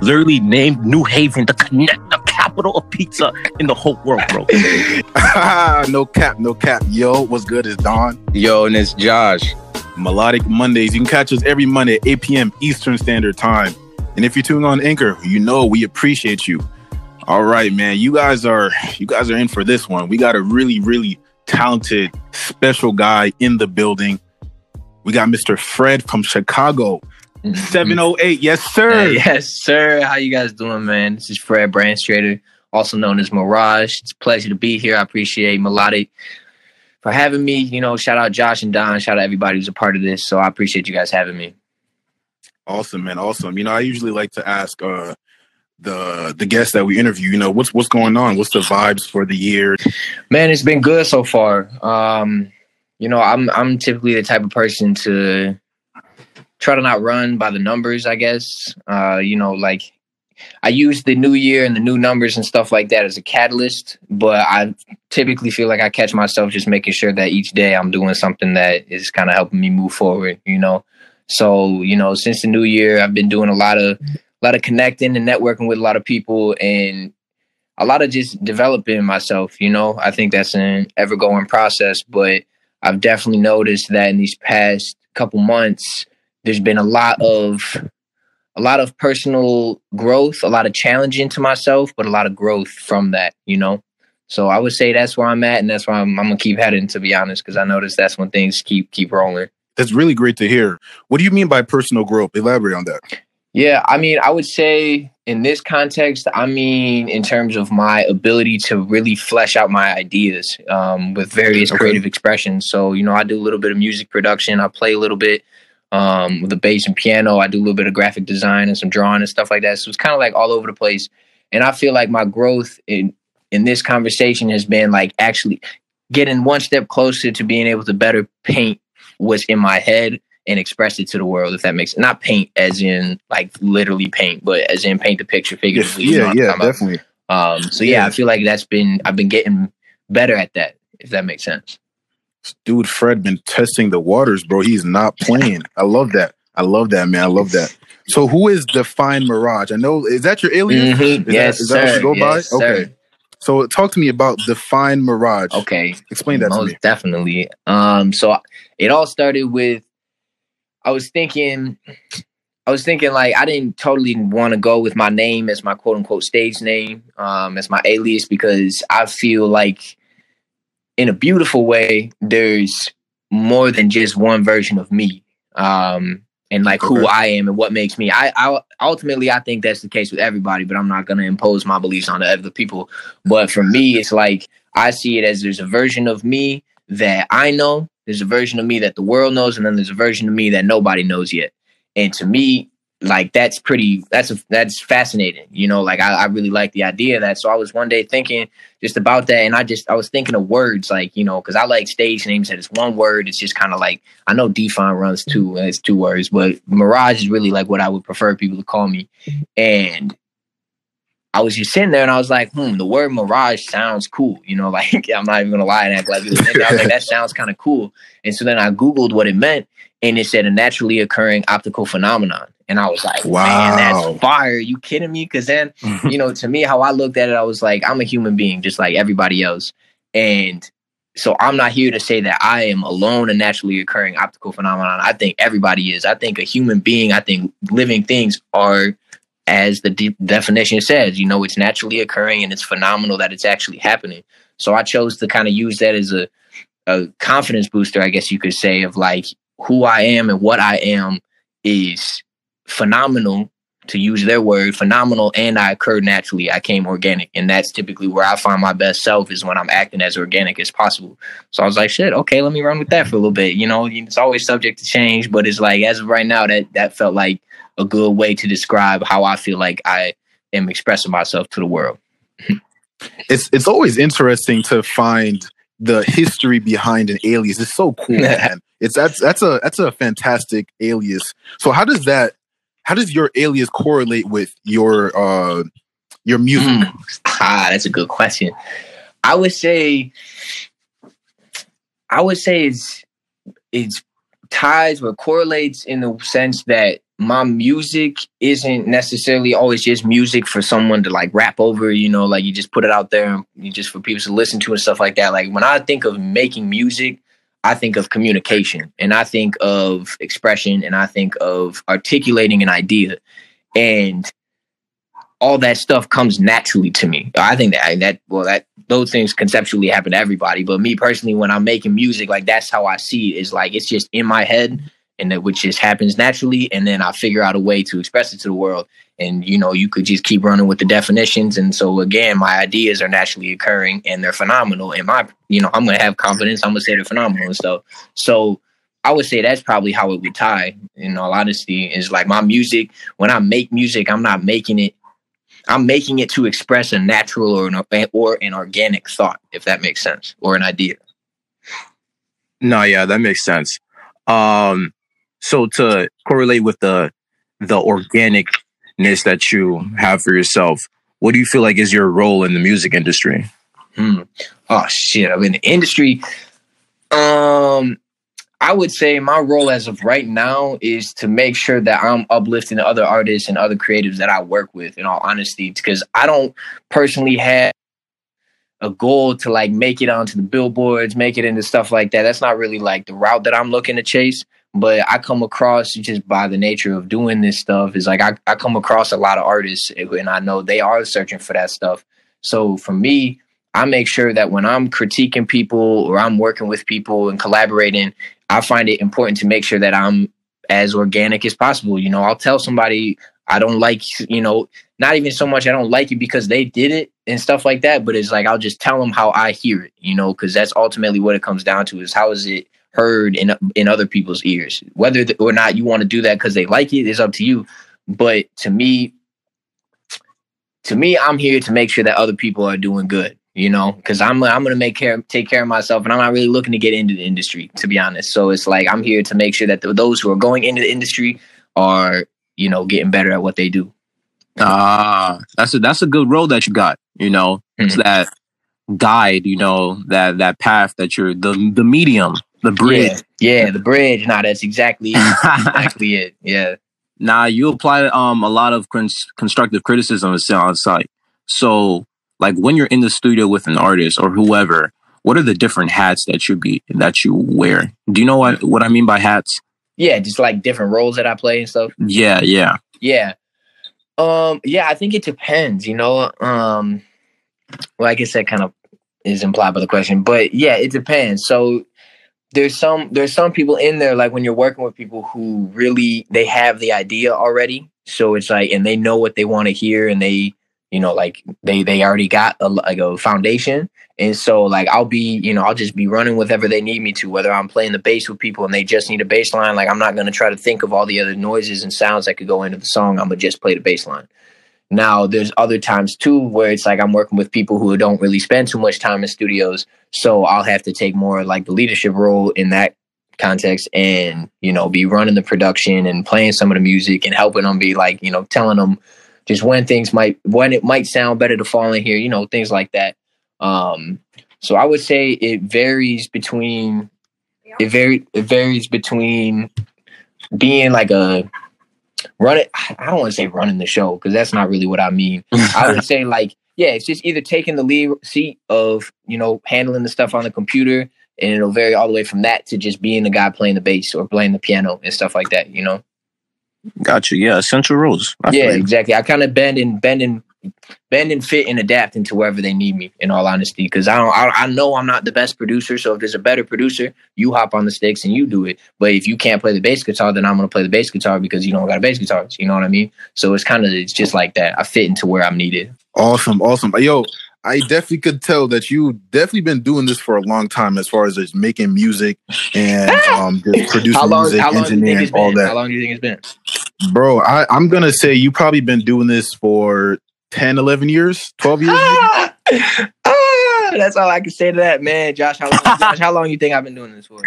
literally named New Haven the capital of pizza in the whole world, bro. No cap, no cap. Yo, what's good? It's Don. Yo, and it's Josh. Melodic Mondays. You can catch us every Monday at 8 p.m. Eastern Standard Time. And if you're tuning on Anchor, you know we appreciate you. All right, man. You guys are in for this one. We got a really, really talented, special guy in the building. We got Mr. Fred from Chicago. 708. Yes, sir. Yes, sir. How you guys doing, man? This is Fred Brandstrader, also known as Mirage. It's a pleasure to be here. I appreciate Melodic for having me. You know, shout out Josh and Don. Shout out everybody who's a part of this. So I appreciate you guys having me. Awesome, man. Awesome. You know, I usually like to ask the guests that we interview, you know, what's going on? What's the vibes for the year? Man, it's been good so far. You know, I'm typically the type of person to try to not run by the numbers, I guess. You know, like I use the new year and the new numbers and stuff like that as a catalyst, but I typically feel like I catch myself just making sure that each day I'm doing something that is kind of helping me move forward, you know? So, you know, since the new year, I've been doing a lot of connecting and networking with a lot of people and a lot of just developing myself, you know? I think that's an ever-going process, but I've definitely noticed that in these past couple months, there's been a lot of personal growth, a lot of challenge into myself, but a lot of growth from that, you know? So I would say that's where I'm at, and that's where I'm going to keep heading, to be honest, because I noticed that's when things keep rolling. That's really great to hear. What do you mean by personal growth? Elaborate on that. Yeah, I mean, I would say in this context, I mean, in terms of my ability to really flesh out my ideas with various creative expressions. So, you know, I do a little bit of music production. I play a little bit with the bass and piano. I do a little bit of graphic design and some drawing and stuff like that. So it's kind of like all over the place. And I feel like my growth in this conversation has been like actually getting one step closer to being able to better paint what's in my head and express it to the world, if that makes sense. Not paint as in like literally paint, but as in paint the picture figuratively. Yeah, you know, yeah, definitely. So yeah, I feel like I've been getting better at that, if that makes sense. Dude, Fred been testing the waters, bro. He's not playing. I love that. I love that, man. I love that. So who is Define Mirage? I know, is that your alias? Mm-hmm. Yes, sir. Is that what you go by? Yes, okay. Sir. So talk to me about Define Mirage. Okay. Explain that to me. Most definitely. So it all started with, I was thinking like I didn't totally want to go with my name as my quote unquote stage name, as my alias, because I feel like in a beautiful way, there's more than just one version of me, and like who I am and what makes me. I ultimately, I think that's the case with everybody, but I'm not going to impose my beliefs on other people. But for me, it's like I see it as there's a version of me that I know. There's a version of me that the world knows, and then there's a version of me that nobody knows yet. And to me, like that's fascinating. You know, like I really like the idea of that. So I was one day thinking just about that, and I was thinking of words, like, you know, because I like stage names that it's one word. It's just kind of like, I know Define runs two, and it's two words, but Mirage is really like what I would prefer people to call me. And I was just sitting there and I was like, the word Mirage sounds cool. You know, like, I'm not even going to lie and act like it was thinking. I was like, that sounds kind of cool. And so then I Googled what it meant, and it said a naturally occurring optical phenomenon. And I was like, wow, man, that's fire. Are you kidding me? Because then, you know, to me, how I looked at it, I was like, I'm a human being just like everybody else. And so I'm not here to say that I am alone, a naturally occurring optical phenomenon. I think everybody is. I think a human being, I think living things are, as the definition says, you know, it's naturally occurring and it's phenomenal that it's actually happening. So I chose to kind of use that as a confidence booster, I guess you could say, of like who I am and what I am is phenomenal, to use their word, phenomenal, and I occurred naturally. I came organic, and that's typically where I find my best self, is when I'm acting as organic as possible. So I was like, shit, okay, let me run with that for a little bit. You know, it's always subject to change, but it's like, as of right now, that felt like a good way to describe how I feel like I am expressing myself to the world. It's always interesting to find the history behind an alias. It's so cool, man. That's a fantastic alias. So how does your alias correlate with your music? That's a good question. I would say it's ties or correlates in the sense that my music isn't necessarily always just music for someone to like rap over, you know, like you just put it out there and you just for people to listen to and stuff like that. Like when I think of making music, I think of communication and I think of expression and I think of articulating an idea, and all that stuff comes naturally to me. I think that those things conceptually happen to everybody, but me personally, when I'm making music, like that's how I see it, is like it's just in my head and that which just happens naturally, and then I figure out a way to express it to the world. And you know, you could just keep running with the definitions, and so again, my ideas are naturally occurring and they're phenomenal. And my, you know, I'm gonna have confidence, I'm gonna say they're phenomenal and stuff. So I would say that's probably how it would tie, in all honesty, is like my music, when I make music, I'm not making it, I'm making it to express a natural or an organic thought, if that makes sense, or an idea. No, yeah, that makes sense. So to correlate with the organicness that you have for yourself, what do you feel like is your role in the music industry? Oh shit, I'm in the industry. I would say my role as of right now is to make sure that I'm uplifting other artists and other creatives that I work with, in all honesty, because I don't personally have a goal to like make it onto the billboards, make it into stuff like that. That's not really like the route that I'm looking to chase. But I come across, just by the nature of doing this stuff, is like I come across a lot of artists and I know they are searching for that stuff. So for me, I make sure that when I'm critiquing people or I'm working with people and collaborating, I find it important to make sure that I'm as organic as possible. You know, I'll tell somebody I don't like, you know, not even so much I don't like it because they did it and stuff like that, but it's like I'll just tell them how I hear it, you know, because that's ultimately what it comes down to, is how is it heard in other people's ears. Whether or not you want to do that because they like it is up to you. But to me, I'm here to make sure that other people are doing good. You know, because I'm gonna take care of myself, and I'm not really looking to get into the industry, to be honest. So it's like I'm here to make sure that those who are going into the industry are, you know, getting better at what they do. That's a good role that you got. You know, It's that guide. You know, that path that you're the medium, the bridge. Yeah, the bridge. Nah, that's exactly it. Yeah. Now you apply a lot of constructive criticism on site. So, like when you're in the studio with an artist or whoever, what are the different hats that you wear? Do you know what I mean by hats? Yeah, just like different roles that I play and stuff. Yeah. Yeah, I think it depends, you know. Well, I guess that kind of is implied by the question, but yeah, it depends. So there's some people in there, like when you're working with people who really, they have the idea already. So it's like, and they know what they want to hear, and they, you know, like they already got a foundation. And so like, I'll just be running whatever they need me to, whether I'm playing the bass with people and they just need a bass line. Like, I'm not going to try to think of all the other noises and sounds that could go into the song. I'm going to just play the bass line. Now there's other times too, where it's like, I'm working with people who don't really spend too much time in studios. So I'll have to take more like the leadership role in that context, and, you know, be running the production and playing some of the music and helping them be like, you know, telling them, just when it might sound better to fall in here, you know, things like that. So I would say it varies between being like a running. I don't want to say running the show, because that's not really what I mean. I would say like, yeah, it's just either taking the lead seat of, you know, handling the stuff on the computer, and it'll vary all the way from that to just being the guy playing the bass or playing the piano and stuff like that, you know. Gotcha. Yeah, essential rules. Exactly. I kind of bend and fit and adapt into wherever they need me, in all honesty, because I know I'm not the best producer. So if there's a better producer, you hop on the sticks and you do it. But if you can't play the bass guitar, then I'm gonna play the bass guitar because you don't got a bass guitar. You know what I mean? So it's just like that. I fit into where I'm needed. Awesome. Yo, I definitely could tell that you definitely been doing this for a long time, as far as just making music and just producing music, engineering, all that. How long do you think it's been? Bro, I'm going to say you probably been doing this for 10, 11 years, 12 years. That's all I can say to that, man. Josh, how long you think I've been doing this for?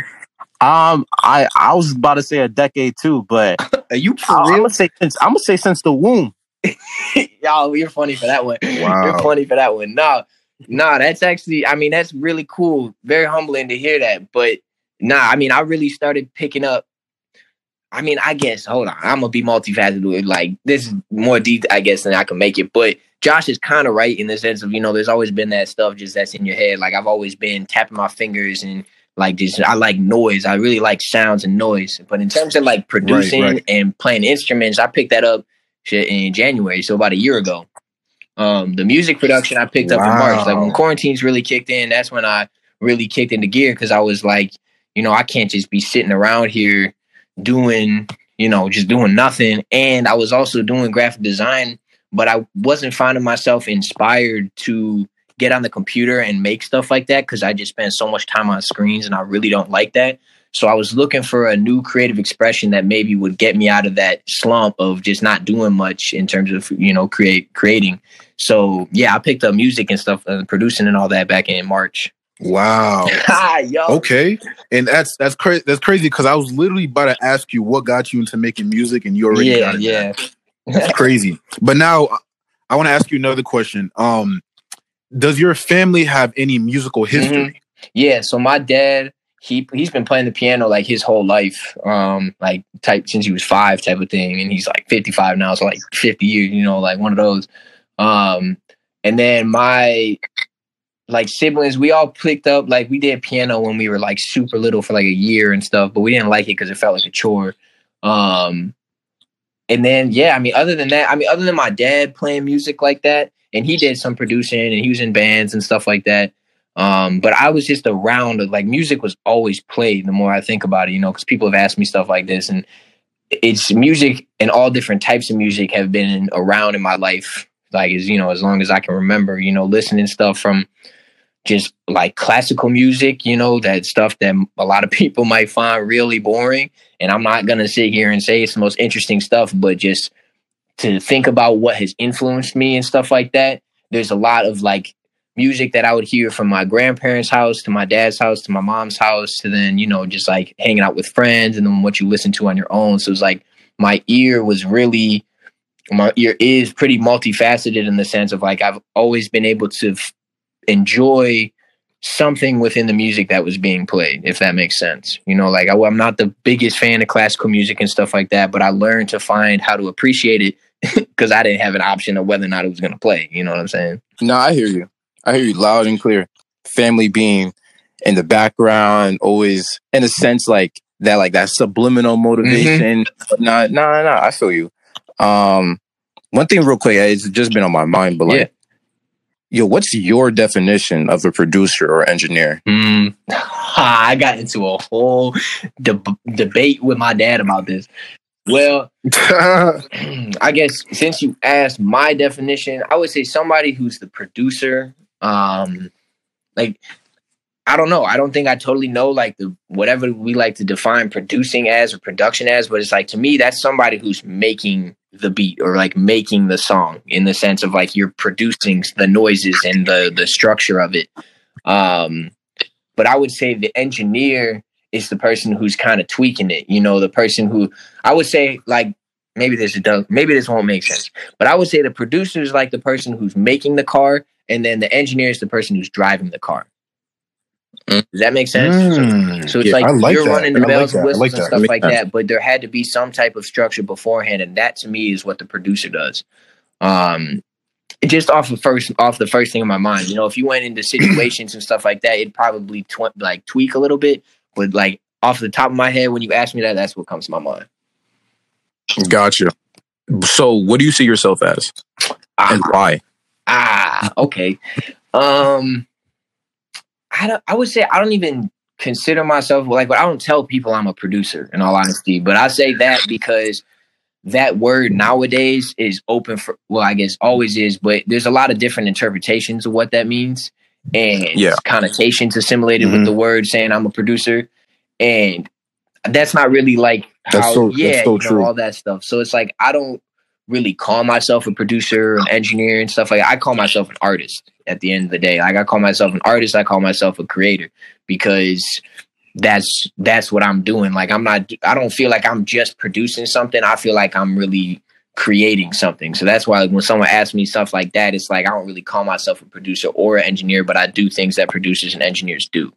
I was about to say a decade too, but are you for real? I'm going to say since the womb. Y'all, you're funny for that one. Wow. You're funny for that one. No, that's actually, I mean, that's really cool. Very humbling to hear that. But I really started picking up. I mean, I guess, hold on, I'm going to be multifaceted. Like, this is more deep, I guess, than I can make it. But Josh is kind of right in the sense of, you know, there's always been that stuff just that's in your head. Like, I've always been tapping my fingers and, like, just, I like noise. I really like sounds and noise. But in terms of, like, producing and playing instruments, I picked that up in January, so about a year ago. The music production I picked up in March. Like, when quarantine's really kicked in, that's when I really kicked into gear, because I was like, you know, I can't just be sitting around here doing, you know, just doing nothing. And I was also doing graphic design, but I wasn't finding myself inspired to get on the computer and make stuff like that, because I just spend so much time on screens and I really don't like that. So I was looking for a new creative expression that maybe would get me out of that slump of just not doing much in terms of, you know, creating. So yeah, I picked up music and stuff and producing and all that back in March. Wow. Yo. Okay. And that's crazy because I was literally about to ask you what got you into making music, and you already got it. That's crazy. But now I want to ask you another question. Does your family have any musical history? Mm-hmm. Yeah, so my dad, he's been playing the piano like his whole life, like type since he was 5 type of thing, and he's like 55 now, so like 50 years, you know, like one of those. And then my like siblings, we all picked up, like we did piano when we were like super little for like a year and stuff, but we didn't like it because it felt like a chore. And then, yeah, I mean, other than that, I mean, other than my dad playing music like that, and he did some producing and he was in bands and stuff like that. But I was just around, like music was always played the more I think about it, you know, because people have asked me stuff like this, and it's music and all different types of music have been around in my life. Like, as you know, as long as I can remember, you know, listening stuff from just like classical music, you know, that stuff that a lot of people might find really boring. And I'm not going to sit here and say it's the most interesting stuff, but just to think about what has influenced me and stuff like that. There's a lot of like music that I would hear from my grandparents' house to my dad's house to my mom's house to then, you know, just like hanging out with friends and then what you listen to on your own. So it's like my ear is pretty multifaceted in the sense of like I've always been able to enjoy something within the music that was being played, if that makes sense. You know, like I'm not the biggest fan of classical music and stuff like that, but I learned to find how to appreciate it because I didn't have an option of whether or not it was going to play. You know what I'm saying? No, I hear you. I hear you loud and clear. Family being in the background, always in a sense like that subliminal motivation. Mm-hmm. No, I feel you. One thing real quick, it's just been on my mind, but like, yo, what's your definition of a producer or engineer? I got into a whole debate with my dad about this. Well, I guess since you asked my definition, I would say somebody who's the producer, like, I don't know. I don't think I totally know like whatever we like to define producing as or production as, but it's like, to me, that's somebody who's making the beat or like making the song in the sense of like you're producing the noises and the structure of it. But I would say the engineer is the person who's kind of tweaking it. You know, the person who I would say like, maybe this won't make sense, but I would say the producer is like the person who's making the car, and then the engineer is the person who's driving the car. Does that make sense? So it's like you're running the bells and whistles and stuff like that, but there had to be some type of structure beforehand, and that to me is what the producer does. Just off the first thing in my mind, you know, if you went into situations and stuff like that, it'd probably tweak a little bit, but like off the top of my head, when you ask me that, that's what comes to my mind. Gotcha. So what do you see yourself as, and why? Okay. I would say I don't even consider myself but I don't tell people I'm a producer in all honesty, but I say that because that word nowadays is open for, well, I guess always is, but there's a lot of different interpretations of what that means and connotations assimilated with the word saying I'm a producer. And that's not really like how, true. All that stuff. So it's like, I don't really call myself a producer or an engineer and stuff like that. I call myself an artist at the end of the day. Like I call myself an artist, I call myself a creator, because that's what I'm doing. Like I don't feel like I'm just producing something. I feel like I'm really creating something. So that's why when someone asks me stuff like that, it's like I don't really call myself a producer or an engineer, but I do things that producers and engineers do.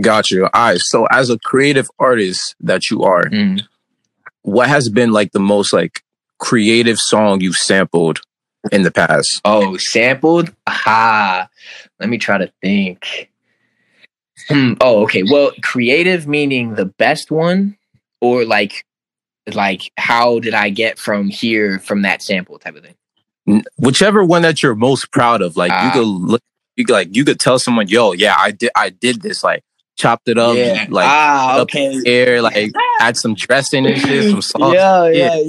Got you. All right. So as a creative artist that you are, what has been like the most like creative song you've sampled in the past? Oh, sampled? Aha. Let me try to think. Oh, okay. Well, creative meaning the best one, or like how did I get from here from that sample type of thing? Whichever one that you're most proud of. Like you could look, you could tell someone, yo, yeah, I did this, like chopped it up, okay, up in the air, like add some dressing and shit, some sauce. Yeah.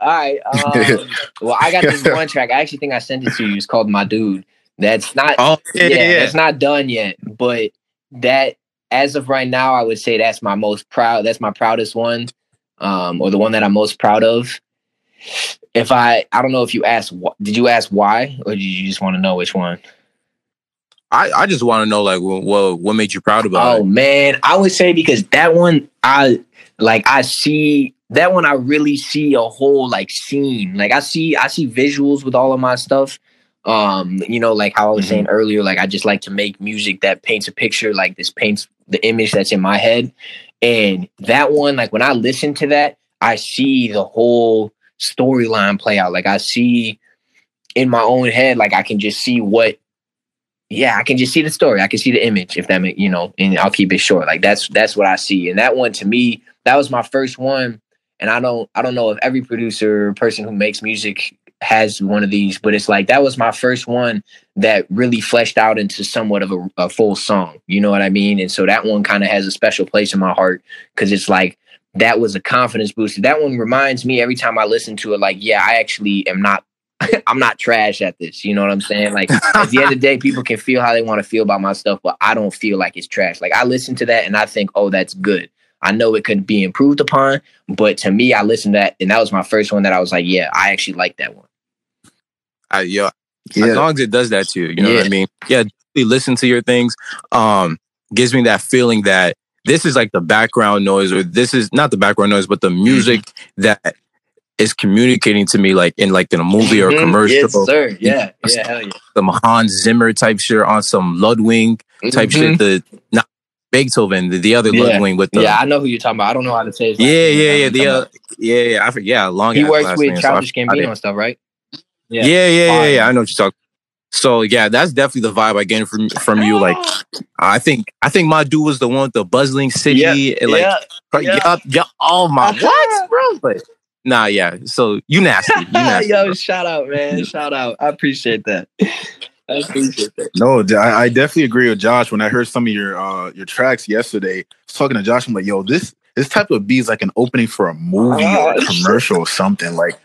All right. Well, I got this one track. I actually think I sent it to you. It's called My Dude. That's not it's not done yet, but that as of right now, I would say that's my most proud. That's my proudest one, or the one that I'm most proud of. If I don't know if you asked, did you ask why, or did you just want to know which one? I just want to know, like, what made you proud about it? Oh, man, I would say because that one, I really see a whole, like, scene. Like, I see visuals with all of my stuff. You know, like how I was saying earlier, like, I just like to make music that paints a picture, like, this paints the image that's in my head. And that one, like, when I listen to that, I see the whole storyline play out. Like, I see in my own head, like, I can just see what. Yeah, I can just see the story. I can see the image, if that makes, you know, and I'll keep it short. Like that's what I see. And that one to me, that was my first one. And I don't know if every producer or person who makes music has one of these, but it's like that was my first one that really fleshed out into somewhat of a full song. You know what I mean? And so that one kind of has a special place in my heart because it's like that was a confidence booster. That one reminds me every time I listen to it, like, yeah, I actually am not. I'm not trash at this. You know what I'm saying? Like at the end of the day, people can feel how they want to feel about my stuff, but I don't feel like it's trash. Like I listen to that and I think, oh, that's good. I know it could be improved upon, but to me, I listened to that and that was my first one that I was like, yeah, I actually like that one. As long as it does that to you, you know what I mean? Yeah. Listen to your things. Gives me that feeling that this is like the background noise, or this is not the background noise, but the music that is communicating to me, like in like in a movie or a commercial. Yes, sir. Yeah. Yeah, hell yeah. Some Hans Zimmer type shit on some Ludwig type shit. Not Beethoven, the other Ludwig with the. Yeah, I know who you're talking about. I don't know how to say his last name. I forget. Yeah, long. He works with Childish Gambino and stuff, right? Yeah. I know what you're talking about. So yeah, that's definitely the vibe I get from you. Like, I think my dude was the one with the buzzing city. Oh my, what, bro? Like, nah, yeah. So you nasty. Yo, bro. Shout out, man. Shout out. I appreciate that. No, I definitely agree with Josh. When I heard some of your tracks yesterday, I was talking to Josh. I'm like, yo, this type of beat is like an opening for a movie or a commercial or something. Like,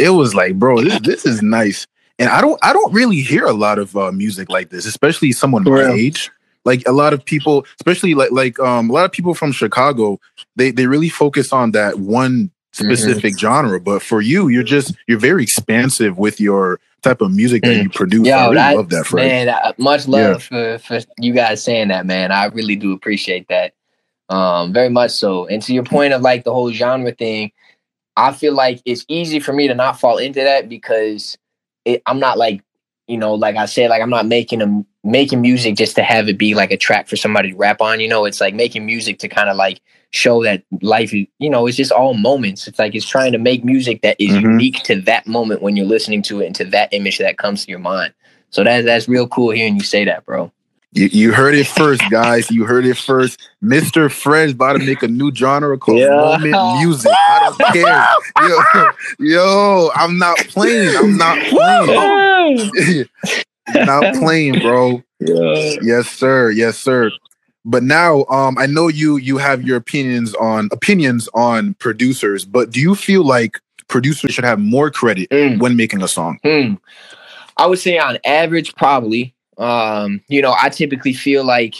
it was like, bro, this is nice. And I don't really hear a lot of music like this, especially someone my age. Like a lot of people, especially like a lot of people from Chicago, they really focus on that one specific genre, but for you're very expansive with your type of music that you produce. Yo, I really love that, Fred. Man, much love for you guys saying that, man. I really do appreciate that, very much so. And to your point of like the whole genre thing, I feel like it's easy for me to not fall into that because I'm not like, you know, like I said, like I'm not making music just to have it be like a track for somebody to rap on. You know, it's like making music to kind of like show that life, you know, it's just all moments. It's like it's trying to make music that is unique to that moment when you're listening to it and to that image that comes to your mind. So that's real cool hearing you say that, bro. You heard it first, guys. You heard it first. Mr. Fred's about to make a new genre called moment music. I don't care. Yo, I'm not playing. Not playing, bro. Yeah. Yes, sir. But now, I know you have your opinions on producers, but do you feel like producers should have more credit when making a song? I would say on average, probably. You know, I typically feel like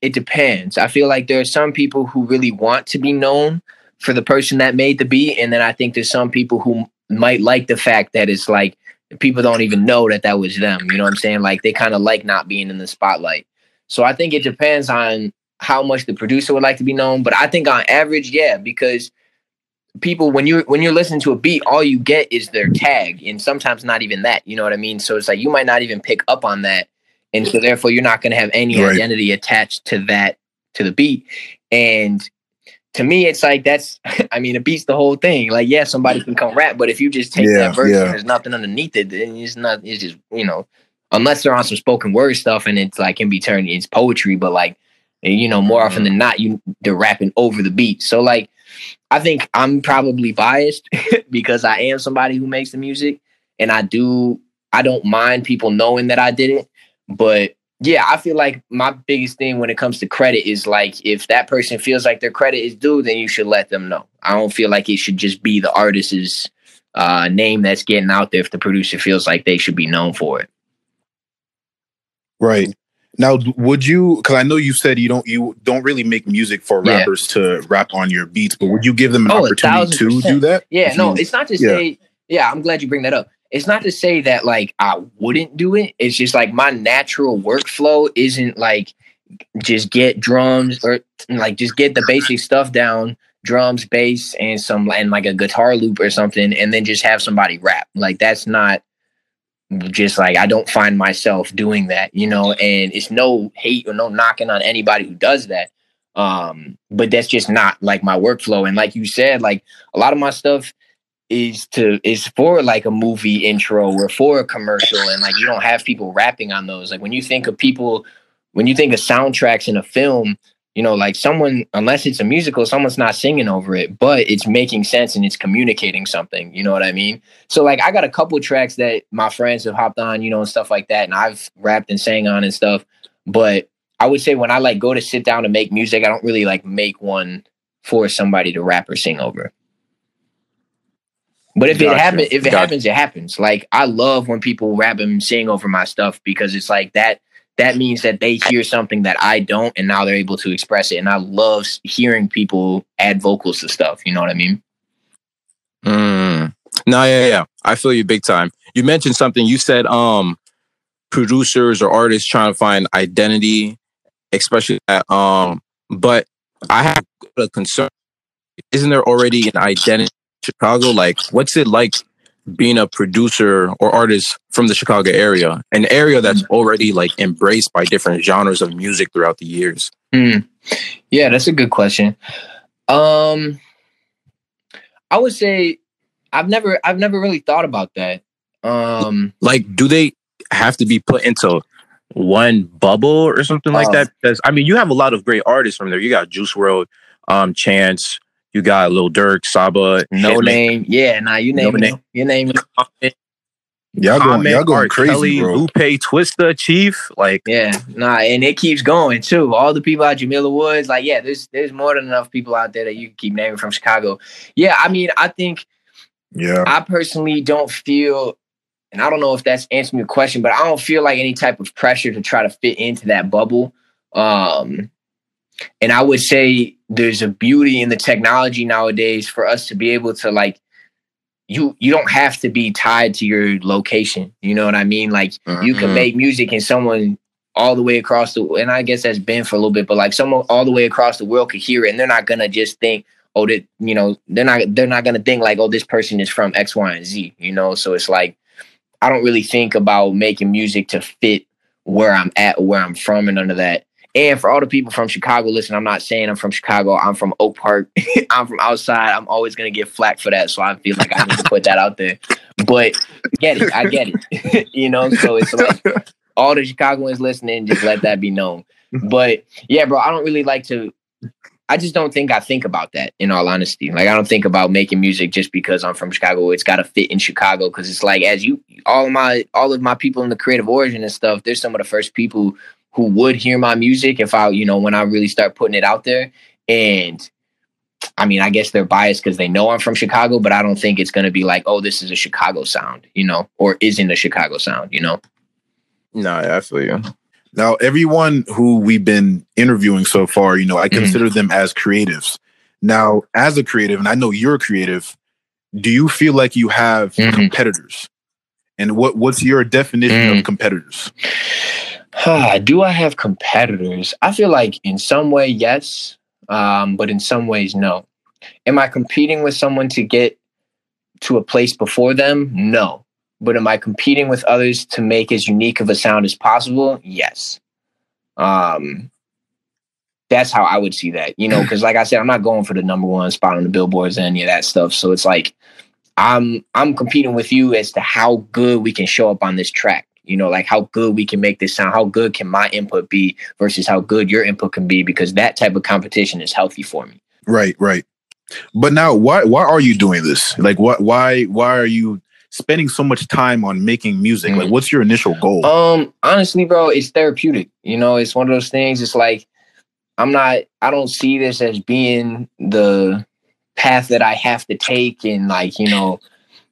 it depends. I feel like there are some people who really want to be known for the person that made the beat, and then I think there's some people who might like the fact that it's like people don't even know that was them. You know what I'm saying? Like they kind of like not being in the spotlight. So I think it depends on how much the producer would like to be known. But I think on average, yeah, because people, when you're listening to a beat, all you get is their tag, and sometimes not even that. You know what I mean? So it's like you might not even pick up on that. And so therefore, you're not going to have any identity attached to that to the beat. And to me, it's like, that's, I mean, a beat's the whole thing. Like, yeah, somebody can come rap, but if you just take that verse and there's nothing underneath it, then it's not, it's just, you know, unless they're on some spoken word stuff and it's like, can be turned, it's poetry, but like, you know, more often than not, they're rapping over the beat. So like, I think I'm probably biased because I am somebody who makes the music, and I don't mind people knowing that I did it. But yeah, I feel like my biggest thing when it comes to credit is like, if that person feels like their credit is due, then you should let them know. I don't feel like it should just be the artist's name that's getting out there if the producer feels like they should be known for it. Right. Now, would you, because I know you said you don't really make music for rappers to rap on your beats, but would you give them an opportunity to do that? Yeah, no, it's not to say, I'm glad you bring that up. It's not to say that like I wouldn't do it. It's just like my natural workflow isn't like just get drums or like just get the basic stuff down, drums, bass, and like a guitar loop or something, and then just have somebody rap. Like that's not just like, I don't find myself doing that, you know, and it's no hate or no knocking on anybody who does that. But that's just not like my workflow. And like you said, like a lot of my stuff is for like a movie intro or for a commercial. And like, you don't have people rapping on those. Like when you think of soundtracks in a film, you know, like someone, unless it's a musical, someone's not singing over it, but it's making sense and it's communicating something. You know what I mean? So like I got a couple tracks that my friends have hopped on, you know, and stuff like that. And I've rapped and sang on and stuff. But I would say when I like go to sit down to make music, I don't really like make one for somebody to rap or sing over. But if it happens. Like I love when people rap and sing over my stuff because it's like that. That means that they hear something that I don't, and now they're able to express it. And I love hearing people add vocals to stuff. You know what I mean? No, yeah. I feel you big time. You mentioned something. You said producers or artists trying to find identity, especially that. But I have a concern. Isn't there already an identity in Chicago? Like, what's it like being a producer or artist from the Chicago area, an area that's already like embraced by different genres of music throughout the years? Yeah, that's a good question. I would say I've never really thought about that. Like, do they have to be put into one bubble or something like that? Because I mean, you have a lot of great artists from there. You got Juice WRLD, Chance. You got Lil Durk, Saba, No Name. Yeah, nah, you name it. You name it. Y'all going crazy, Kelly, bro. Lupe, Twista, Chief, like and it keeps going too. All the people out, Jamila Woods, like there's more than enough people out there that you can keep naming from Chicago. Yeah, I mean, I think, I personally don't feel, and I don't know if that's answering your question, but I don't feel like any type of pressure to try to fit into that bubble. And I would say there's a beauty in the technology nowadays for us to be able to like, you don't have to be tied to your location. You know what I mean? Like you can make music and someone all the way across the, and I guess that's been for a little bit, but like someone all the way across the world could hear it. And they're not going to just think, they're not going to think like, oh, this person is from X, Y, and Z, you know? So it's like, I don't really think about making music to fit where I'm at or where I'm from, and under that. And for all the people from Chicago, listen, I'm not saying I'm from Chicago. I'm from Oak Park. I'm from outside. I'm always going to get flack for that. So I feel like I need to put that out there. But I get it. You know, so it's like all the Chicagoans listening, just let that be known. But yeah, bro, I don't really like to. I just don't think I think about that, in all honesty. Like, I don't think about making music just because I'm from Chicago. It's got to fit in Chicago, because it's like, as you, all of my people in the Creative Origin and stuff, they're some of the first people who would hear my music if I, you know, when I really start putting it out there. And I mean, I guess they're biased because they know I'm from Chicago, but I don't think it's going to be like, oh, this is a Chicago sound, you know, or isn't a Chicago sound, you know? No, I feel you. Now, everyone who we've been interviewing so far, you know, I consider them as creatives. Now, as a creative, and I know you're a creative, do you feel like you have competitors? And what's your definition of competitors? Do I have competitors? I feel like in some way, yes, but in some ways, no. Am I competing with someone to get to a place before them? No. But am I competing with others to make as unique of a sound as possible? Yes. that's how I would see that, you know, because like I said, I'm not going for the number one spot on the billboards and any of that stuff. So it's like, I'm competing with you as to how good we can show up on this track. You know, like how good we can make this sound, how good can my input be versus how good your input can be, because that type of competition is healthy for me. Right, right. But now why are you doing this? Like why are you spending so much time on making music? Mm-hmm. Like what's your initial goal? Honestly, bro, it's therapeutic. You know, it's one of those things. It's like I don't see this as being the path that I have to take and like, you know,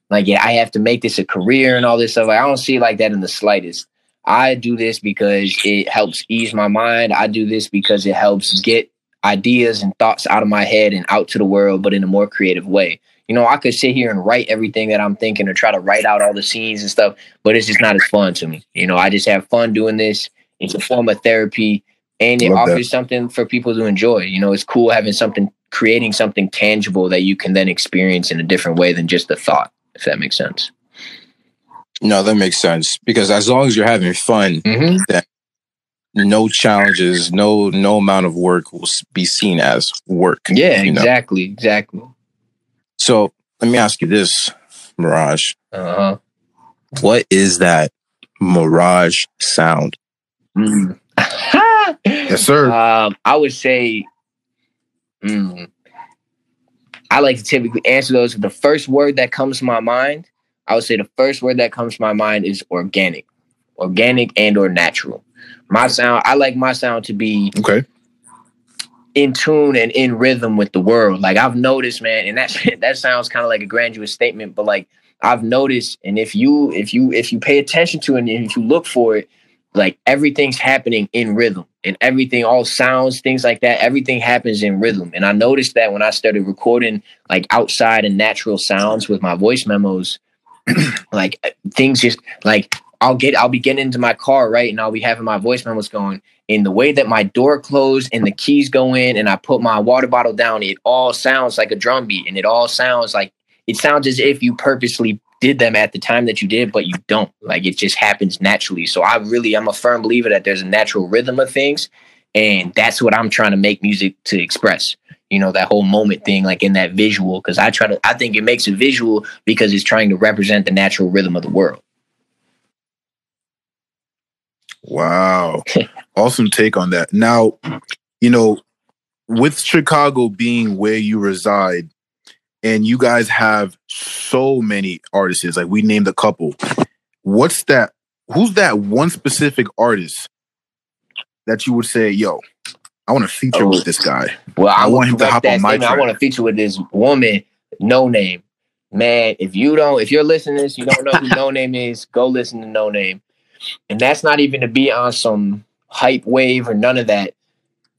like, yeah, I have to make this a career and all this stuff. Like, I don't see it like that in the slightest. I do this because it helps ease my mind. I do this because it helps get ideas and thoughts out of my head and out to the world, but in a more creative way. You know, I could sit here and write everything that I'm thinking or try to write out all the scenes and stuff, but it's just not as fun to me. You know, I just have fun doing this. It's a form of therapy and it offers something for people to enjoy. You know, it's cool having something, creating something tangible that you can then experience in a different way than just the thought. If that makes sense. No, that makes sense. Because as long as you're having fun, mm-hmm. then no challenges, no amount of work will be seen as work. Yeah, exactly, know? Exactly. So let me ask you this, Mirage. Uh-huh. What is that Mirage sound? Mm. Yes, sir. I would say... I like to typically answer those with the first word that comes to my mind. I would say the first word that comes to my mind is organic and or natural. My sound, I like my sound to be in tune and in rhythm with the world. Like I've noticed, man, and that sounds kind of like a grandiose statement, but like I've noticed, and if you pay attention to it and if you look for it, like everything's happening in rhythm and everything, all sounds, things like that. Everything happens in rhythm. And I noticed that when I started recording like outside and natural sounds with my voice memos, like things just like I'll be getting into my car. Right. And I'll be having my voice memos going in the way that my door closed and the keys go in and I put my water bottle down. It all sounds like a drum beat and it all sounds like it sounds as if you purposely did them at the time that you did, but you don't. Like it just happens naturally. So I'm a firm believer that there's a natural rhythm of things. And that's what I'm trying to make music to express, you know, that whole moment thing, like in that visual. Cause I think it makes it visual because it's trying to represent the natural rhythm of the world. Wow. Awesome take on that. Now, you know, with Chicago being where you reside, and you guys have so many artists. Like we named a couple. What's that? Who's that one specific artist that you would say, yo, I want to feature with this guy. Well, I want him to hop on my track. I want to feature with this woman, No Name. Man, if you're listening to this, you don't know who No Name is, go listen to No Name. And that's not even to be on some hype wave or none of that.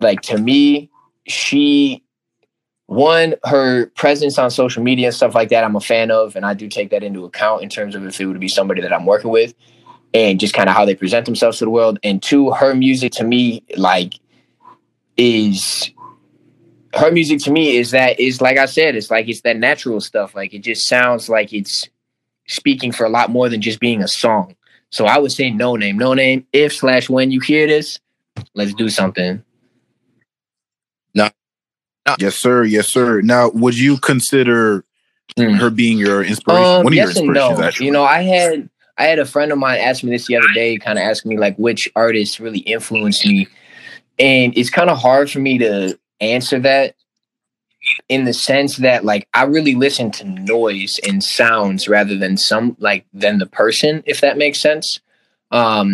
Like to me, One, her presence on social media and stuff like that, I'm a fan of, and I do take that into account in terms of if it would be somebody that I'm working with and just kind of how they present themselves to the world. And two, her music to me is like I said, it's that natural stuff. Like it just sounds like it's speaking for a lot more than just being a song. So I would say No Name, if/when you hear this, let's do something. Yes, sir. Yes, sir. Now, would you consider her being your inspiration? One of your inspirations, actually. You know, I had a friend of mine ask me this the other day, kind of asking me like which artists really influenced me. And it's kind of hard for me to answer that in the sense that like I really listen to noise and sounds rather than than the person, if that makes sense. So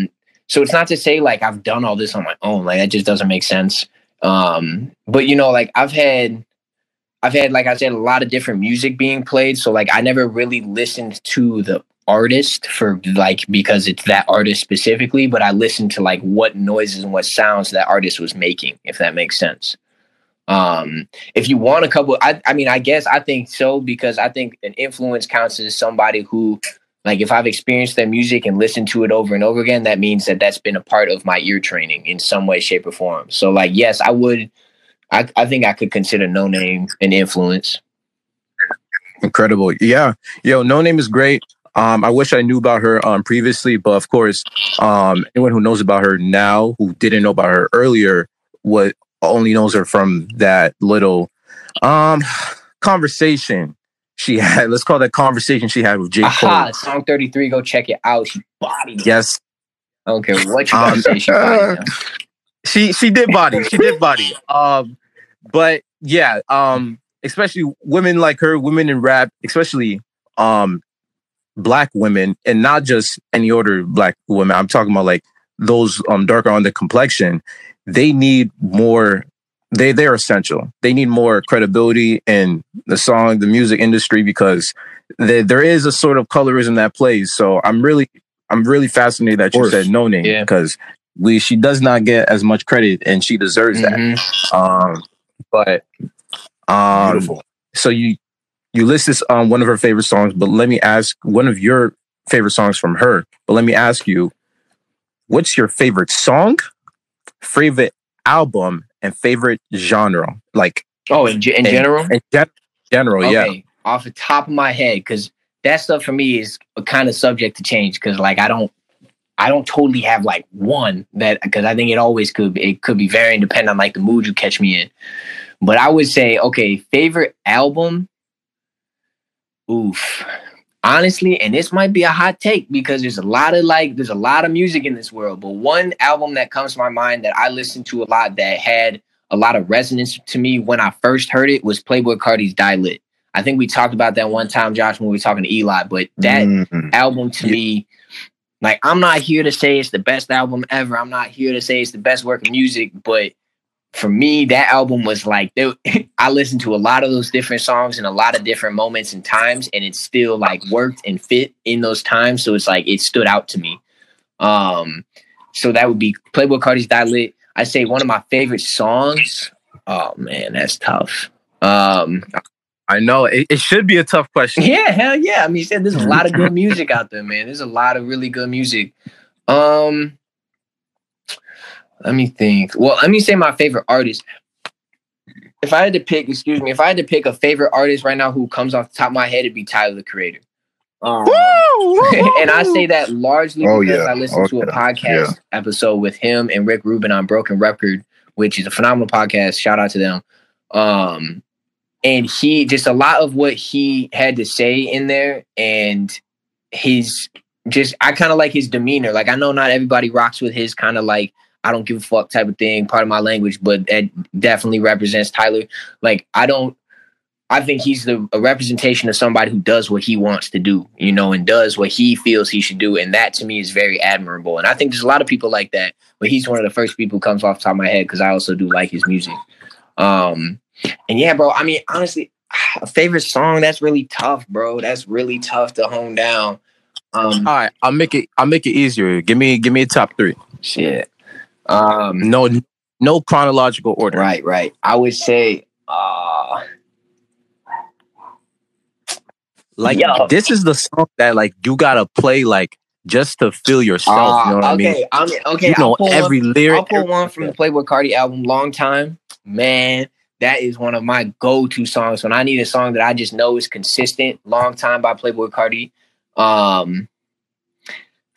it's not to say like I've done all this on my own. Like that just doesn't make sense. But you know, like I've had, like I said, a lot of different music being played. So like, I never really listened to the artist because it's that artist specifically, but I listened to like what noises and what sounds that artist was making, if that makes sense. If you want a couple, I guess I think so, because I think an influence counts as somebody who, like if I've experienced their music and listened to it over and over again, that means that that's been a part of my ear training in some way, shape, or form. So like, yes, I think I could consider No Name an influence. Incredible. Yeah. Yo, No Name is great. I wish I knew about her previously, but of course, anyone who knows about her now, who didn't know about her earlier, only knows her from that little conversation she had. Let's call that conversation she had with J. Cole. Song 33, go check it out. She bodied it. Yes. I don't care what you gotta say, she bodied it. She did body. She did body. But yeah, especially women like her, women in rap, especially black women, and not just any other black women. I'm talking about like those darker on the complexion. They need more. They're essential. They need more credibility in the song, the music industry, because there is a sort of colorism that plays. So I'm really fascinated that you said No Name, because she does not get as much credit, and she deserves that. Beautiful. So you list this on one of her favorite songs, but let me ask one of your favorite songs from her. But let me ask you, what's your favorite song, favorite album, and favorite genre? Like in general? In general, okay. Yeah. Off the top of my head, because that stuff for me is kind of subject to change, because like I don't totally have like one, that because I think it could be varying depending on like the mood you catch me in. But I would say, okay, favorite album. Oof. Honestly, and this might be a hot take because there's a lot of music in this world, but one album that comes to my mind that I listened to a lot that had a lot of resonance to me when I first heard it was Playboi Carti's Die Lit. I think we talked about that one time, Josh, when we were talking to Eli, but that album to me, like, I'm not here to say it's the best album ever. I'm not here to say it's the best work of music, but for me, that album was like, I listened to a lot of those different songs in a lot of different moments and times, and it still like worked and fit in those times. So it's like, it stood out to me. So that would be Playboi Carti's Die Lit. I say one of my favorite songs. Oh man, that's tough. I know it should be a tough question. Yeah, hell yeah. I mean, you said there's a lot of good music out there, man. There's a lot of really good music. Let me think. Well, let me say my favorite artist. If I had to pick a favorite artist right now who comes off the top of my head, it'd be Tyler, the Creator. And I say that largely because I listened to a podcast episode with him and Rick Rubin on Broken Record, which is a phenomenal podcast. Shout out to them. And he just a lot of what he had to say in there, and I kind of like his demeanor. Like, I know not everybody rocks with his kind of like, I don't give a fuck type of thing, part of my language, but that definitely represents Tyler. Like, I think he's a representation of somebody who does what he wants to do, you know, and does what he feels he should do. And that to me is very admirable. And I think there's a lot of people like that, but he's one of the first people who comes off the top of my head, because I also do like his music. And yeah, bro, I mean, honestly, a favorite song, that's really tough, bro. That's really tough to hone down. All right, I'll make it easier. Give me a top three. Shit. No chronological order. Right. I would say, this is the song that like you gotta play like just to feel yourself. You know what I mean? Okay. You know every lyric. I'll pull one from the Playboi Carti album, Long Time. Man, that is one of my go-to songs when I need a song that I just know is consistent. Long Time by Playboi Carti.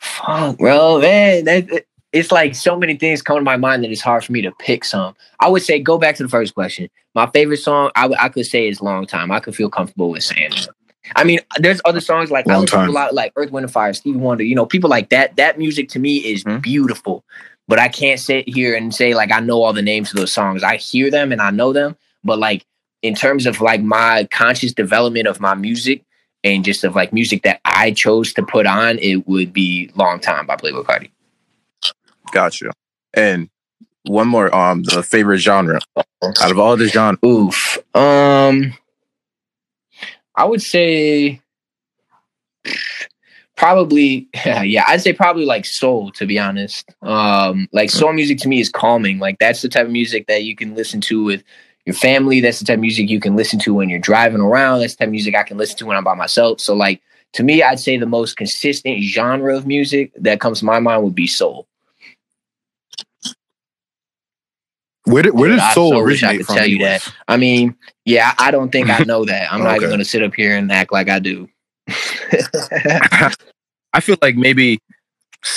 Fuck, bro, man, it's like so many things come to my mind that it's hard for me to pick some. I would say, go back to the first question. My favorite song, I could say is Long Time. I could feel comfortable with saying that. I mean, there's other songs like I listen to a lot, like Earth, Wind & Fire, Stevie Wonder, you know, people like that. That music to me is beautiful, but I can't sit here and say like I know all the names of those songs. I hear them and I know them, but like in terms of like my conscious development of my music and just of like music that I chose to put on, it would be Long Time by Playboi Carti. Gotcha. And one more, the favorite genre out of all the genres. Oof. I would say probably, I'd say probably like soul, to be honest. Like soul music to me is calming. Like that's the type of music that you can listen to with your family. That's the type of music you can listen to when you're driving around. That's the type of music I can listen to when I'm by myself. So like, to me, I'd say the most consistent genre of music that comes to my mind would be soul. Where did soul originate? I could tell you that. I mean, yeah, I don't think I know that. I'm not even going to sit up here and act like I do. I feel like maybe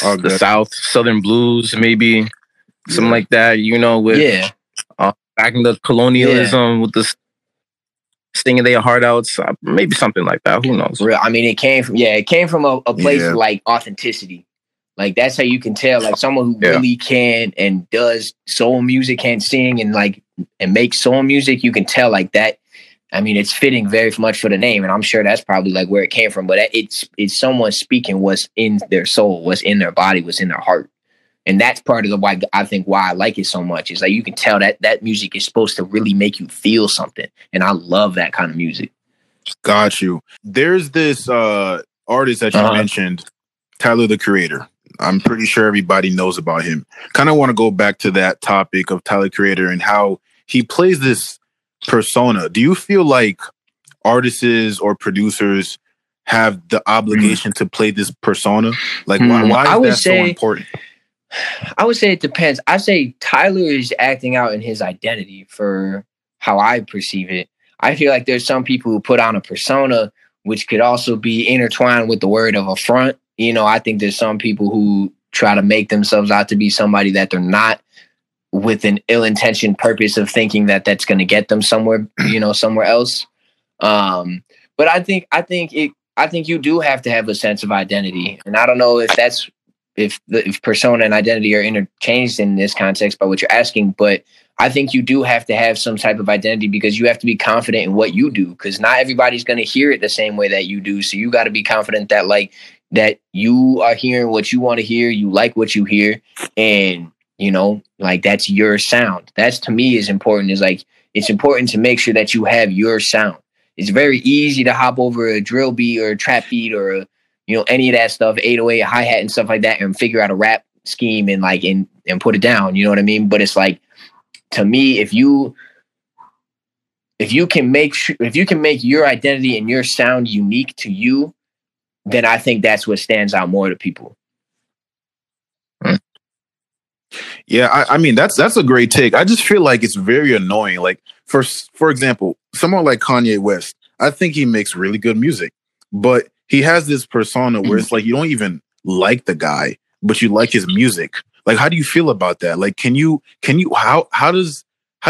the Southern blues, maybe something like that. You know, with back in the colonialism with the stinging their heart out, maybe something like that. Who knows? Real. I mean, it came from a place like authenticity. Like that's how you can tell, like someone who really can and does soul music and sing and like and make soul music. You can tell like that. I mean, it's fitting very much for the name, and I'm sure that's probably like where it came from. But it's someone speaking what's in their soul, what's in their body, what's in their heart, and that's part of the why I think why I like it so much. It's like you can tell that music is supposed to really make you feel something, and I love that kind of music. Got you. There's this artist that you mentioned, Tyler, the Creator. I'm pretty sure everybody knows about him. Kind of want to go back to that topic of Tyler, Creator, and how he plays this persona. Do you feel like artists or producers have the obligation to play this persona? Like why is that so important? I would say it depends. I say Tyler is acting out in his identity for how I perceive it. I feel like there's some people who put on a persona, which could also be intertwined with the word of affront. You know, I think there's some people who try to make themselves out to be somebody that they're not, with an ill-intentioned purpose of thinking that that's going to get them somewhere, you know, somewhere else. But I think you do have to have a sense of identity. And I don't know if that's, if persona and identity are interchanged in this context by what you're asking, but I think you do have to have some type of identity because you have to be confident in what you do, because not everybody's going to hear it the same way that you do. So you got to be confident that like, that you are hearing what you want to hear. You like what you hear. And, you know, like that's your sound. That's to me is important. Is like it's important to make sure that you have your sound. It's very easy to hop over a drill beat or a trap beat or a, you know, any of that stuff, 808, hi hat and stuff like that, and figure out a rap scheme and like and put it down. You know what I mean? But it's like to me, if you can make your identity and your sound unique to you, then I think that's what stands out more to people. Yeah, I mean, that's a great take. I just feel like it's very annoying. Like, for example, someone like Kanye West, I think he makes really good music, but he has this persona where it's like you don't even like the guy, but you like his music. Like, how do you feel about that? Like, can you how do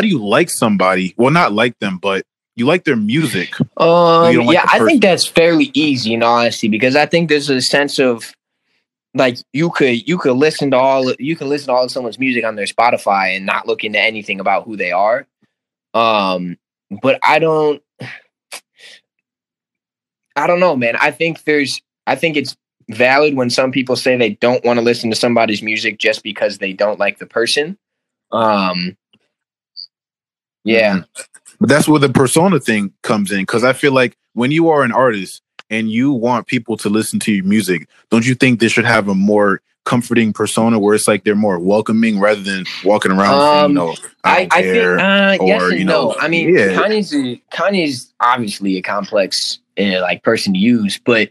you like somebody? Well, not like them, but you like their music. I think that's fairly easy in honesty, because I think there's a sense of like you can listen to all of someone's music on their Spotify and not look into anything about who they are. But I don't know, man. I think it's valid when some people say they don't want to listen to somebody's music just because they don't like the person. Yeah. But that's where the persona thing comes in, because I feel like when you are an artist and you want people to listen to your music, don't you think they should have a more comforting persona where it's like they're more welcoming rather than walking around saying, you know, I think, or, yes and you know, no. I mean, Kanye's obviously a complex like person to use, but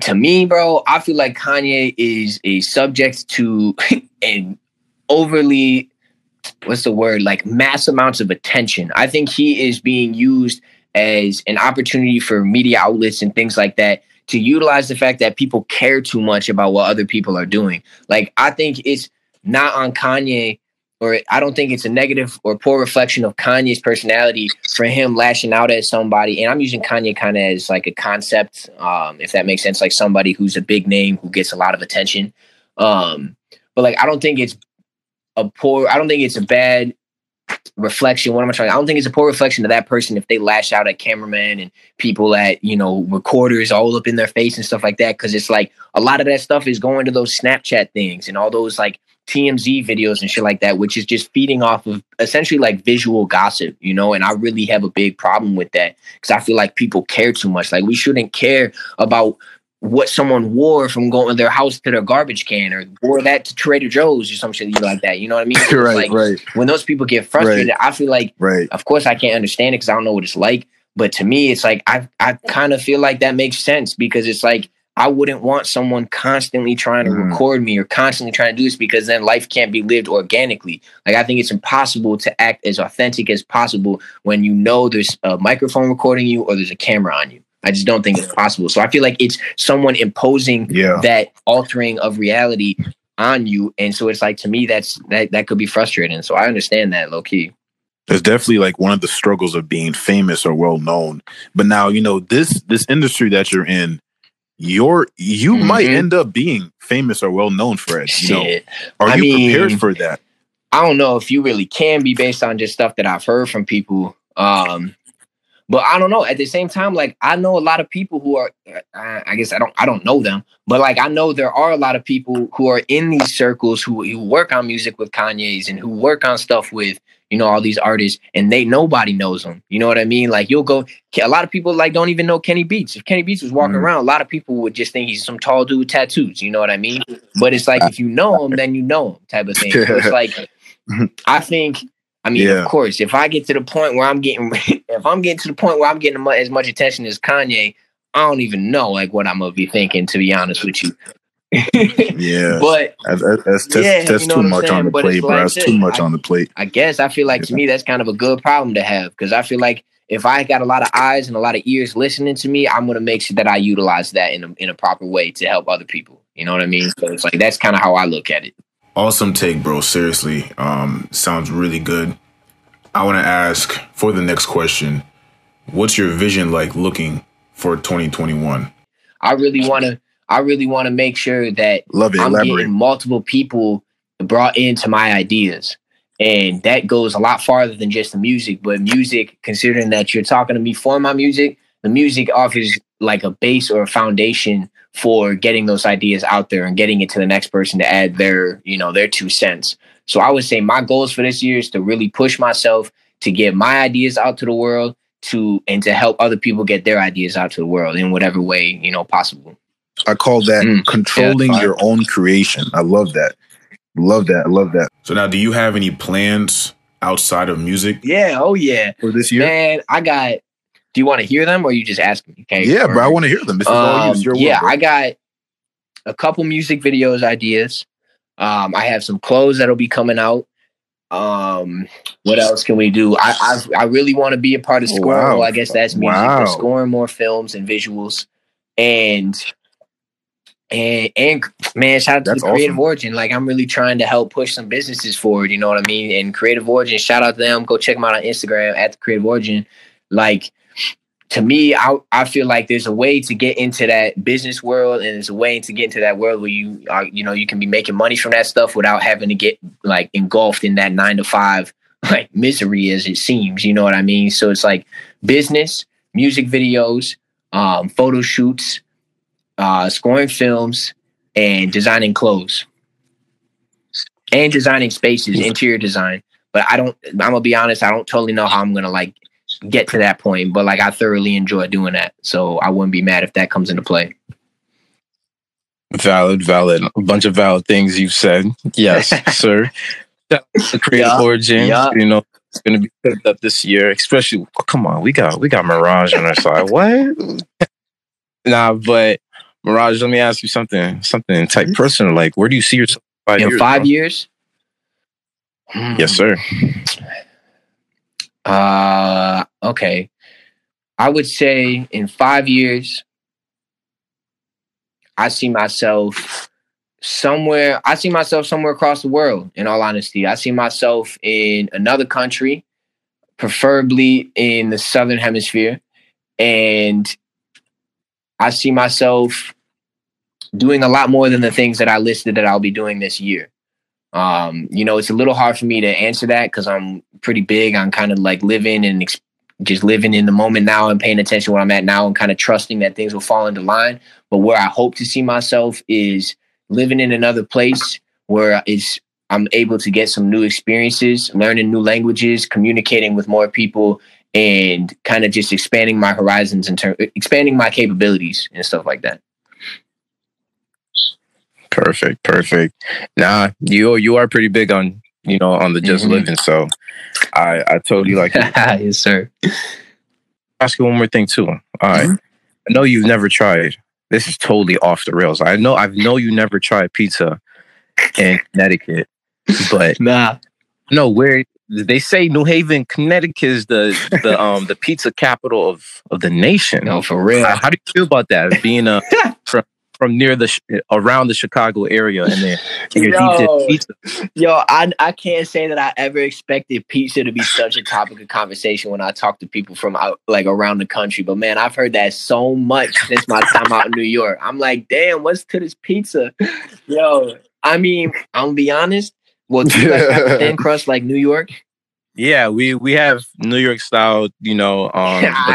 to me, bro, I feel like Kanye is a subject to an overly, what's the word, like mass amounts of attention. I think he is being used as an opportunity for media outlets and things like that to utilize the fact that people care too much about what other people are doing. Like, I think it's not on Kanye, or I don't think it's a negative or poor reflection of Kanye's personality for him lashing out at somebody. And I'm using Kanye kind of as like a concept, if that makes sense, like somebody who's a big name who gets a lot of attention. But like, I don't think it's a bad reflection. I don't think it's a poor reflection of that person if they lash out at cameramen and people at, you know, recorders all up in their face and stuff like that, because it's like a lot of that stuff is going to those Snapchat things and all those like TMZ videos and shit like that, which is just feeding off of essentially like visual gossip, you know. And I really have a big problem with that, because I feel like people care too much. Like, we shouldn't care about what someone wore from going to their house to their garbage can, or wore that to Trader Joe's or some shit like that. You know what I mean? Right. When those people get frustrated, I feel like, of course I can't understand it because I don't know what it's like. But to me, it's like, I kind of feel like that makes sense, because it's like, I wouldn't want someone constantly trying to record me or constantly trying to do this, because then life can't be lived organically. Like, I think it's impossible to act as authentic as possible when you know there's a microphone recording you or there's a camera on you. I just don't think it's possible. So I feel like it's someone imposing that altering of reality on you. And so it's like, to me, that could be frustrating. So I understand that low key. That's definitely like one of the struggles of being famous or well known. But now, you know, this industry that you're in, you mm-hmm. might end up being famous or well known, Fred. Shit. You know, are you prepared for that? I don't know if you really can be, based on just stuff that I've heard from people. But I don't know. At the same time, like, I know a lot of people who are, I guess I don't know them, but like, I know there are a lot of people who are in these circles who work on music with Kanye's and who work on stuff with, you know, all these artists, and nobody knows them. You know what I mean? Like, a lot of people like don't even know Kenny Beats. If Kenny Beats was walking mm-hmm. around, a lot of people would just think he's some tall dude with tattoos. You know what I mean? But it's like, if you know him, then you know him, type of thing. So it's like, of course, if I get to the point where I'm getting as much attention as Kanye, I don't even know like what I'm gonna be thinking, to be honest with you. Yeah, but that's too much on the plate, bro. That's too much on the plate. I guess I feel like to me that's kind of a good problem to have, because I feel like if I got a lot of eyes and a lot of ears listening to me, I'm gonna make sure that I utilize that in a proper way to help other people. You know what I mean? So it's like that's kind of how I look at it. Awesome take, bro. Seriously, sounds really good. I want to ask for the next question. What's your vision like looking for 2021? I really want to make sure that getting multiple people brought into my ideas. And that goes a lot farther than just the music. But music, considering that you're talking to me for my music, the music offers like a base or a foundation for getting those ideas out there and getting it to the next person to add their, you know, their 2 cents. So I would say my goals for this year is to really push myself to get my ideas out to the world, and to help other people get their ideas out to the world in whatever way, you know, possible. I call that controlling your own creation. I love that. I love that. So now, do you have any plans outside of music? Yeah. Oh yeah. For this year? Man, do you want to hear them, or you just ask me? Okay, yeah, bro, I want to hear them. This is all you. Yeah, I got a couple music videos ideas. I have some clothes that'll be coming out. What else can we do? I really want to be a part of scoring. Wow. Well, I guess that's music. Wow. Scoring more films and visuals, and man, shout out to the Creative Origin. Like, I'm really trying to help push some businesses forward. You know what I mean? And Creative Origin, shout out to them. Go check them out on Instagram at the Creative Origin. Like, to me, I feel like there's a way to get into that business world, and there's a way to get into that world where you are, you know, you can be making money from that stuff without having to get like engulfed in that 9-to-5 like misery as it seems. You know what I mean? So it's like business, music videos, photo shoots, scoring films, and designing clothes, and designing spaces, interior design. But I'm gonna be honest, I don't totally know how I'm gonna like get to that point, but like I thoroughly enjoy doing that, so I wouldn't be mad if that comes into play. Valid a bunch of valid things you've said. Yes. Sir, the Creative Origin, you know, it's gonna be picked up this year, especially. Come on, we got Mirage on our side. What? Nah, but Mirage, let me ask you something type personal. Like, where do you see yourself in five years? Yes, sir. Okay. I would say in 5 years, I see myself somewhere across the world, in all honesty. I see myself in another country, preferably in the Southern Hemisphere. And I see myself doing a lot more than the things that I listed that I'll be doing this year. You know, it's a little hard for me to answer that because I'm pretty big on kind of like living and just living in the moment now and paying attention to where I'm at now and kind of trusting that things will fall into line. But where I hope to see myself is living in another place where I'm able to get some new experiences, learning new languages, communicating with more people, and kind of just expanding my horizons and expanding my capabilities and stuff like that. Perfect. Nah, you are pretty big on, you know, on the just living. So I totally like it. Yes, sir. Ask you one more thing too. All right. I know you've never tried. This is totally off the rails. I know you never tried pizza in Connecticut, but no, where they say New Haven, Connecticut is the pizza capital of the nation. No, for real. How do you feel about that? Being a from near the around the Chicago area in there. Yo, I can't say that I ever expected pizza to be such a topic of conversation when I talk to people from out, like around the country. But man, I've heard that so much since my time out in New York. I'm like, damn, what's to this pizza? Yo, I mean, I'm gonna be honest. Well, do you guys have thin crust like New York? Yeah, we have New York style, you know.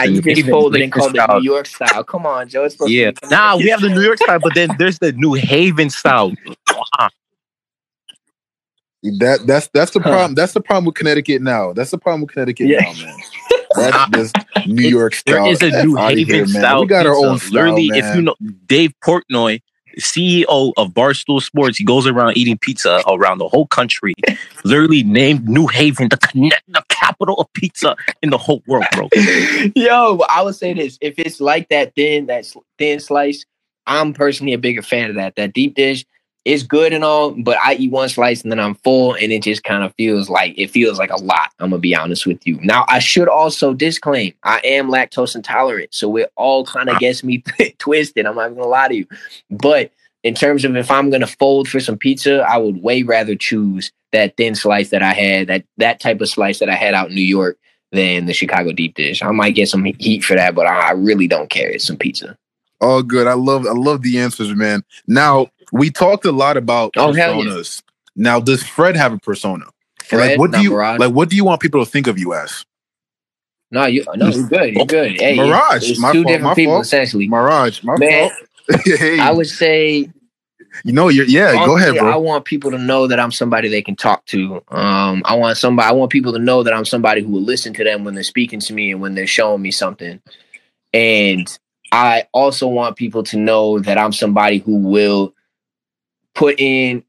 You can fold it and call it New York style. Come on, Joe. It's supposed to be we have the New York style, but then there's the New Haven style. That's the problem. That's the problem with Connecticut now. That's the problem with Connecticut now, man. That's just New York style. There is a New Haven style. We got our own style, literally, man. If you know Dave Portnoy, CEO of Barstool Sports, he goes around eating pizza around the whole country. Literally named New Haven the capital of pizza in the whole world, bro. Yo, I would say this: if it's like that thin slice, I'm personally a bigger fan of that. That deep dish is good and all, but I eat one slice and then I'm full, and it just kind of feels like a lot. I'm gonna be honest with you. Now, I should also disclaim: I am lactose intolerant, so it all kind of gets me twisted. I'm not gonna lie to you, but in terms of if I'm gonna fold for some pizza, I would way rather choose that thin slice that I had, that type of slice that I had out in New York, than the Chicago deep dish. I might get some heat for that, but I really don't care. It's some pizza. Oh, good. I love the answers, man. Now, we talked a lot about personas. Yeah. Now, does Fred have a persona? Fred, like, what do you want people to think of you as? No, you're good. You're good. Hey, Mirage. It's my two fault, different my people, fault. Essentially. Mirage. My man, fault. Hey. I would say... You know, go ahead, bro. I want people to know that I'm somebody they can talk to. I want people to know that I'm somebody who will listen to them when they're speaking to me and when they're showing me something. And I also want people to know that I'm somebody who will put in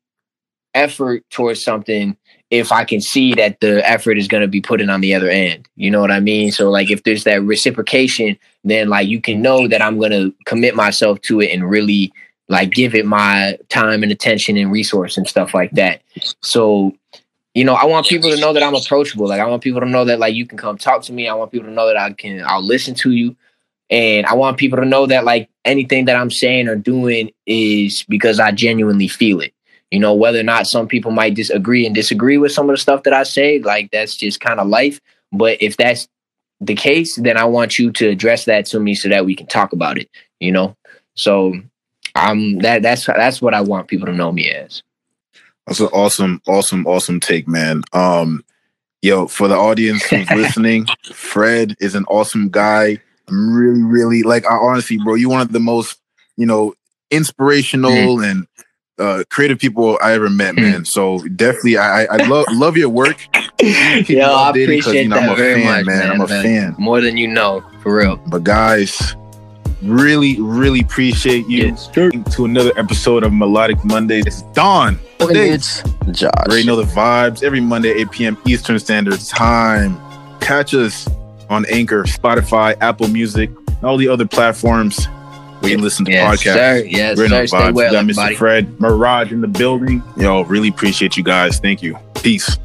effort towards something if I can see that the effort is going to be put in on the other end. You know what I mean? So, like, if there's that reciprocation, then, like, you can know that I'm going to commit myself to it and really, like, give it my time and attention and resource and stuff like that. So, you know, I want people to know that I'm approachable. Like, I want people to know that, like, you can come talk to me. I want people to know that I'll listen to you. And I want people to know that, like, anything that I'm saying or doing is because I genuinely feel it. You know, whether or not some people might disagree with some of the stuff that I say, like, that's just kind of life. But if that's the case, then I want you to address that to me so that we can talk about it, you know? So that's what I want people to know me as. That's an awesome take, man. Yo, for the audience who's listening, Fred is an awesome guy. I'm really, really, like, I honestly, bro, you're one of the most, you know, inspirational and creative people I ever met, man. So definitely, I love your work. Yo, I appreciate that. I'm a fan, man. I'm a fan more than you know, for real. But guys, really, really appreciate you. Yes, sure. To another episode of Melodic Mondays. It's Dawn. It's Josh. You already know the vibes. Every Monday, 8 p.m. Eastern Standard Time. Catch us on Anchor, Spotify, Apple Music, and all the other platforms where you listen to podcasts. Sir. Yes, we're sir. Stay well, everybody. Mr. Fred, Mirage in the building. Yo, really appreciate you guys. Thank you. Peace.